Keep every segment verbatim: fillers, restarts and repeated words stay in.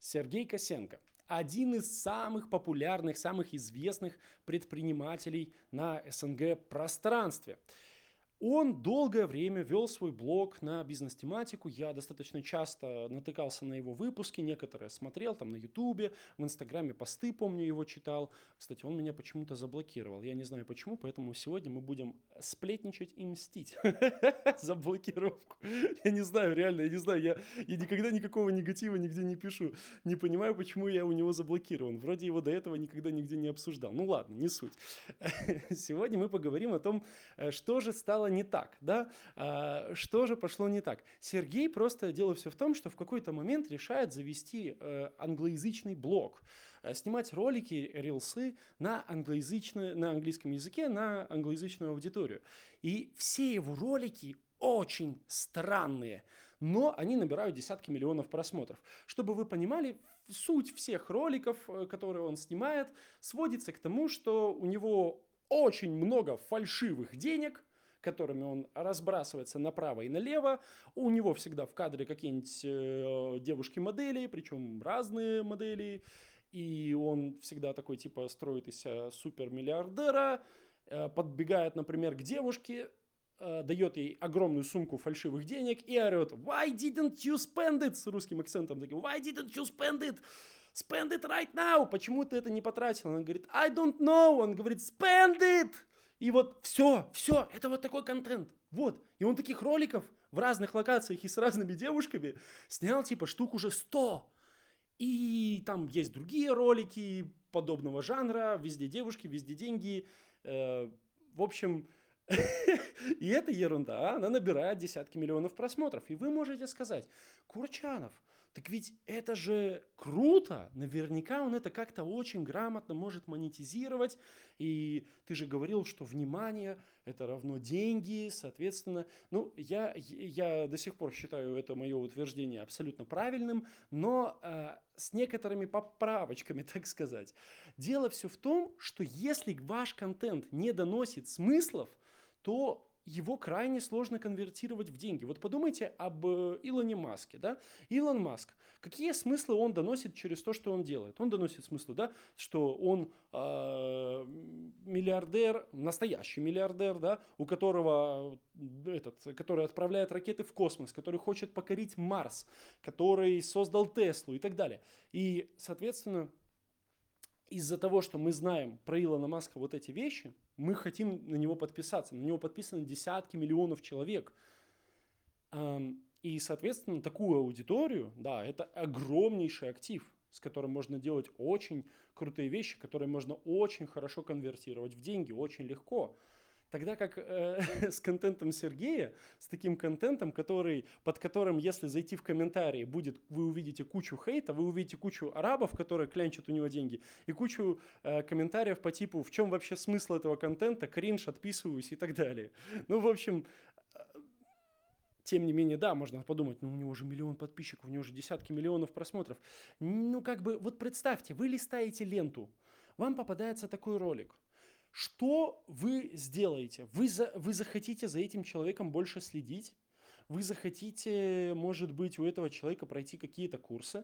Сергей Косенко. Один из самых популярных, самых известных предпринимателей на эс эн гэ-пространстве. Он долгое время вел свой блог на бизнес-тематику. Я достаточно часто натыкался на его выпуски. Некоторые смотрел там на Ютубе, в Инстаграме посты, помню, его читал. Кстати, он меня почему-то заблокировал. Я не знаю почему, поэтому сегодня мы будем сплетничать и мстить за блокировку. Я не знаю, реально, я не знаю. Я никогда никакого негатива нигде не пишу. Не понимаю, почему я у него заблокирован. Вроде его до этого никогда нигде не обсуждал. Ну ладно, не суть. Сегодня мы поговорим о том, что же стало не так, да? А, что же пошло не так? Сергей просто дело все в том, что в какой-то момент решает завести э, англоязычный блог, э, снимать ролики, рилсы на англоязычное, на английском языке, на англоязычную аудиторию. И все его ролики очень странные, но они набирают десятки миллионов просмотров. Чтобы вы понимали, суть всех роликов, которые он снимает, сводится к тому, что у него очень много фальшивых денег, которыми он разбрасывается направо и налево. У него всегда в кадре какие-нибудь девушки-модели, причем разные модели. И он всегда такой, типа, строит из себя супермиллиардера, подбегает, например, к девушке, дает ей огромную сумку фальшивых денег и орет «Why didn't you spend it?» с русским акцентом таким «Why didn't you spend it? Spend it right now!» «Почему ты это не потратил?» Он говорит «I don't know!» Он говорит «Spend it!» И вот все, все, это вот такой контент, вот. И он таких роликов в разных локациях и с разными девушками снял типа штук уже сто. И там есть другие ролики подобного жанра, везде девушки, везде деньги. Э, в общем, и эта ерунда, она набирает десятки миллионов просмотров. И вы можете сказать, Курчанов, так ведь это же круто, наверняка он это как-то очень грамотно может монетизировать, и ты же говорил, что внимание – это равно деньги, соответственно, ну, я, я до сих пор считаю это мое утверждение абсолютно правильным, но э, с некоторыми поправочками, так сказать. Дело все в том, что если ваш контент не доносит смыслов, то его крайне сложно конвертировать в деньги. Вот подумайте об Илоне Маске, да? Илон Маск, какие смыслы он доносит через то, что он делает? Он доносит смыслы, да, что он э, миллиардер, настоящий миллиардер, да, у которого этот, который отправляет ракеты в космос, который хочет покорить Марс, который создал Теслу и так далее. И, соответственно, из-за того, что мы знаем про Илона Маска вот эти вещи, мы хотим на него подписаться. На него подписаны десятки миллионов человек. И, соответственно, такую аудиторию, да, это огромнейший актив, с которым можно делать очень крутые вещи, которые можно очень хорошо конвертировать в деньги, очень легко. Тогда как э, с контентом Сергея, с таким контентом, который, под которым, если зайти в комментарии, будет, вы увидите кучу хейта, вы увидите кучу арабов, которые клянчат у него деньги, и кучу э, комментариев по типу «в чем вообще смысл этого контента?», «кринж, отписываюсь» и так далее. Ну, в общем, э, тем не менее, да, можно подумать, ну, у него же миллион подписчиков, у него же десятки миллионов просмотров. Ну, как бы, вот представьте, вы листаете ленту, вам попадается такой ролик. Что вы сделаете? Вы, за, вы захотите за этим человеком больше следить? Вы захотите, может быть, у этого человека пройти какие-то курсы?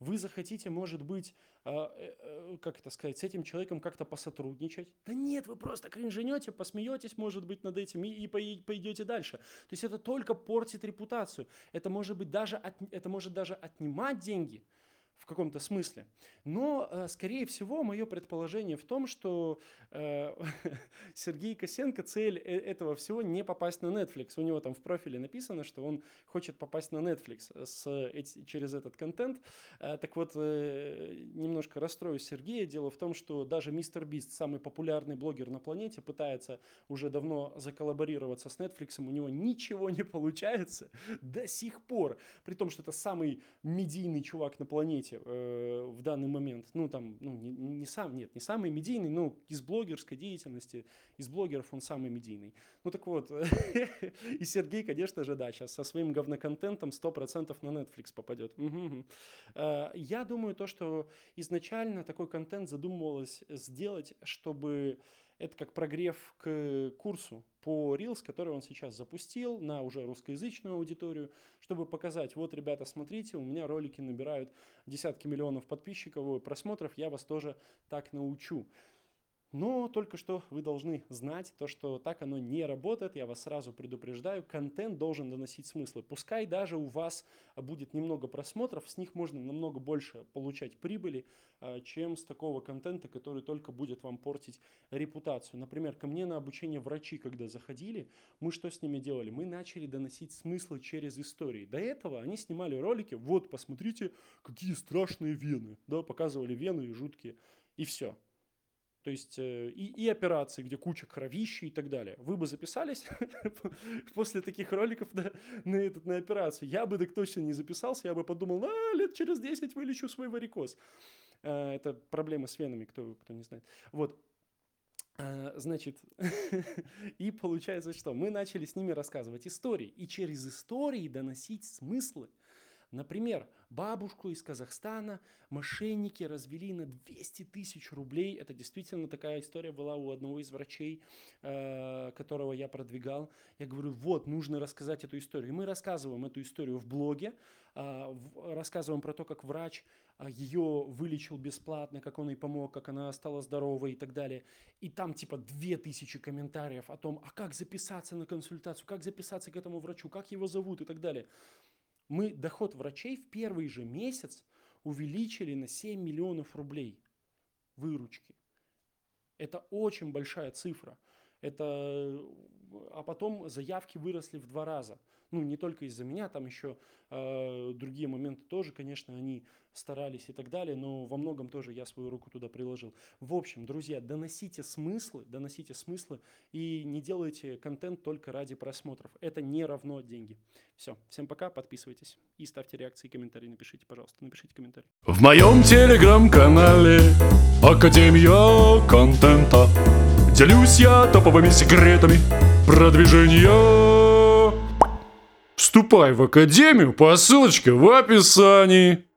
Вы захотите, может быть, э, э, как это сказать, с этим человеком как-то посотрудничать? Да нет, вы просто кринжанете, посмеетесь, может быть, над этим и, и пойдете дальше. То есть это только портит репутацию. Это может быть даже, от, это может даже отнимать деньги. В каком-то смысле. Но, скорее всего, мое предположение в том, что э, Сергей Косенко, цель этого всего не попасть на Netflix. У него там в профиле написано, что он хочет попасть на Netflix с, через этот контент. Э, так вот, э, немножко расстрою Сергея. Дело в том, что даже Мистер Бист, самый популярный блогер на планете, пытается уже давно заколлаборироваться с Netflix. У него ничего не получается до сих пор. При том, что это самый медийный чувак на планете. В данный момент, ну там, ну не, не сам, нет, не самый медийный, но из блогерской деятельности, из блогеров он самый медийный. Ну так вот, и Сергей, конечно же, да, сейчас со своим говноконтентом сто процентов на Netflix попадет. Я думаю, то, что изначально такой контент задумывалось сделать, чтобы Это как прогрев к курсу по Reels, который он сейчас запустил на уже русскоязычную аудиторию, чтобы показать, вот, ребята, смотрите, у меня ролики набирают десятки миллионов подписчиков и просмотров, я вас тоже так научу. Но только что вы должны знать то, что так оно не работает, я вас сразу предупреждаю, контент должен доносить смыслы. Пускай даже у вас будет немного просмотров, с них можно намного больше получать прибыли, чем с такого контента, который только будет вам портить репутацию. Например, ко мне на обучение врачи, когда заходили, мы что с ними делали? Мы начали доносить смыслы через истории. До этого они снимали ролики, вот, посмотрите, какие страшные вены, да, показывали вены жуткие, и все. То есть и, и операции, где куча кровища и так далее. Вы бы записались после таких роликов на, на, этот, на операцию? Я бы так точно не записался, я бы подумал, а, лет через десять вылечу свой варикоз. Это проблема с венами, кто, кто не знает. Вот. Значит, и получается, что мы начали с ними рассказывать истории и через истории доносить смыслы. Например, бабушку из Казахстана мошенники развели на двести тысяч рублей. Это действительно такая история была у одного из врачей, которого я продвигал. Я говорю, вот, нужно рассказать эту историю. И мы рассказываем эту историю в блоге, рассказываем про то, как врач ее вылечил бесплатно, как он ей помог, как она стала здоровой и так далее. И там типа две тысячи комментариев о том, а как записаться на консультацию, как записаться к этому врачу, как его зовут и так далее. Мы доход врачей в первый же месяц увеличили на семь миллионов рублей выручки. Это очень большая цифра. Это... А потом заявки выросли в два раза. Ну, не только из-за меня, там еще э, другие моменты тоже, конечно, они старались и так далее, но во многом тоже я свою руку туда приложил. В общем, друзья, доносите смыслы, доносите смыслы и не делайте контент только ради просмотров. Это не равно деньги. Все, всем пока, подписывайтесь и ставьте реакции, комментарии, напишите, пожалуйста, напишите комментарий. В моем телеграм-канале Академия контента. Делюсь я топовыми секретами продвижения. Вступай в Академию по ссылочке в описании.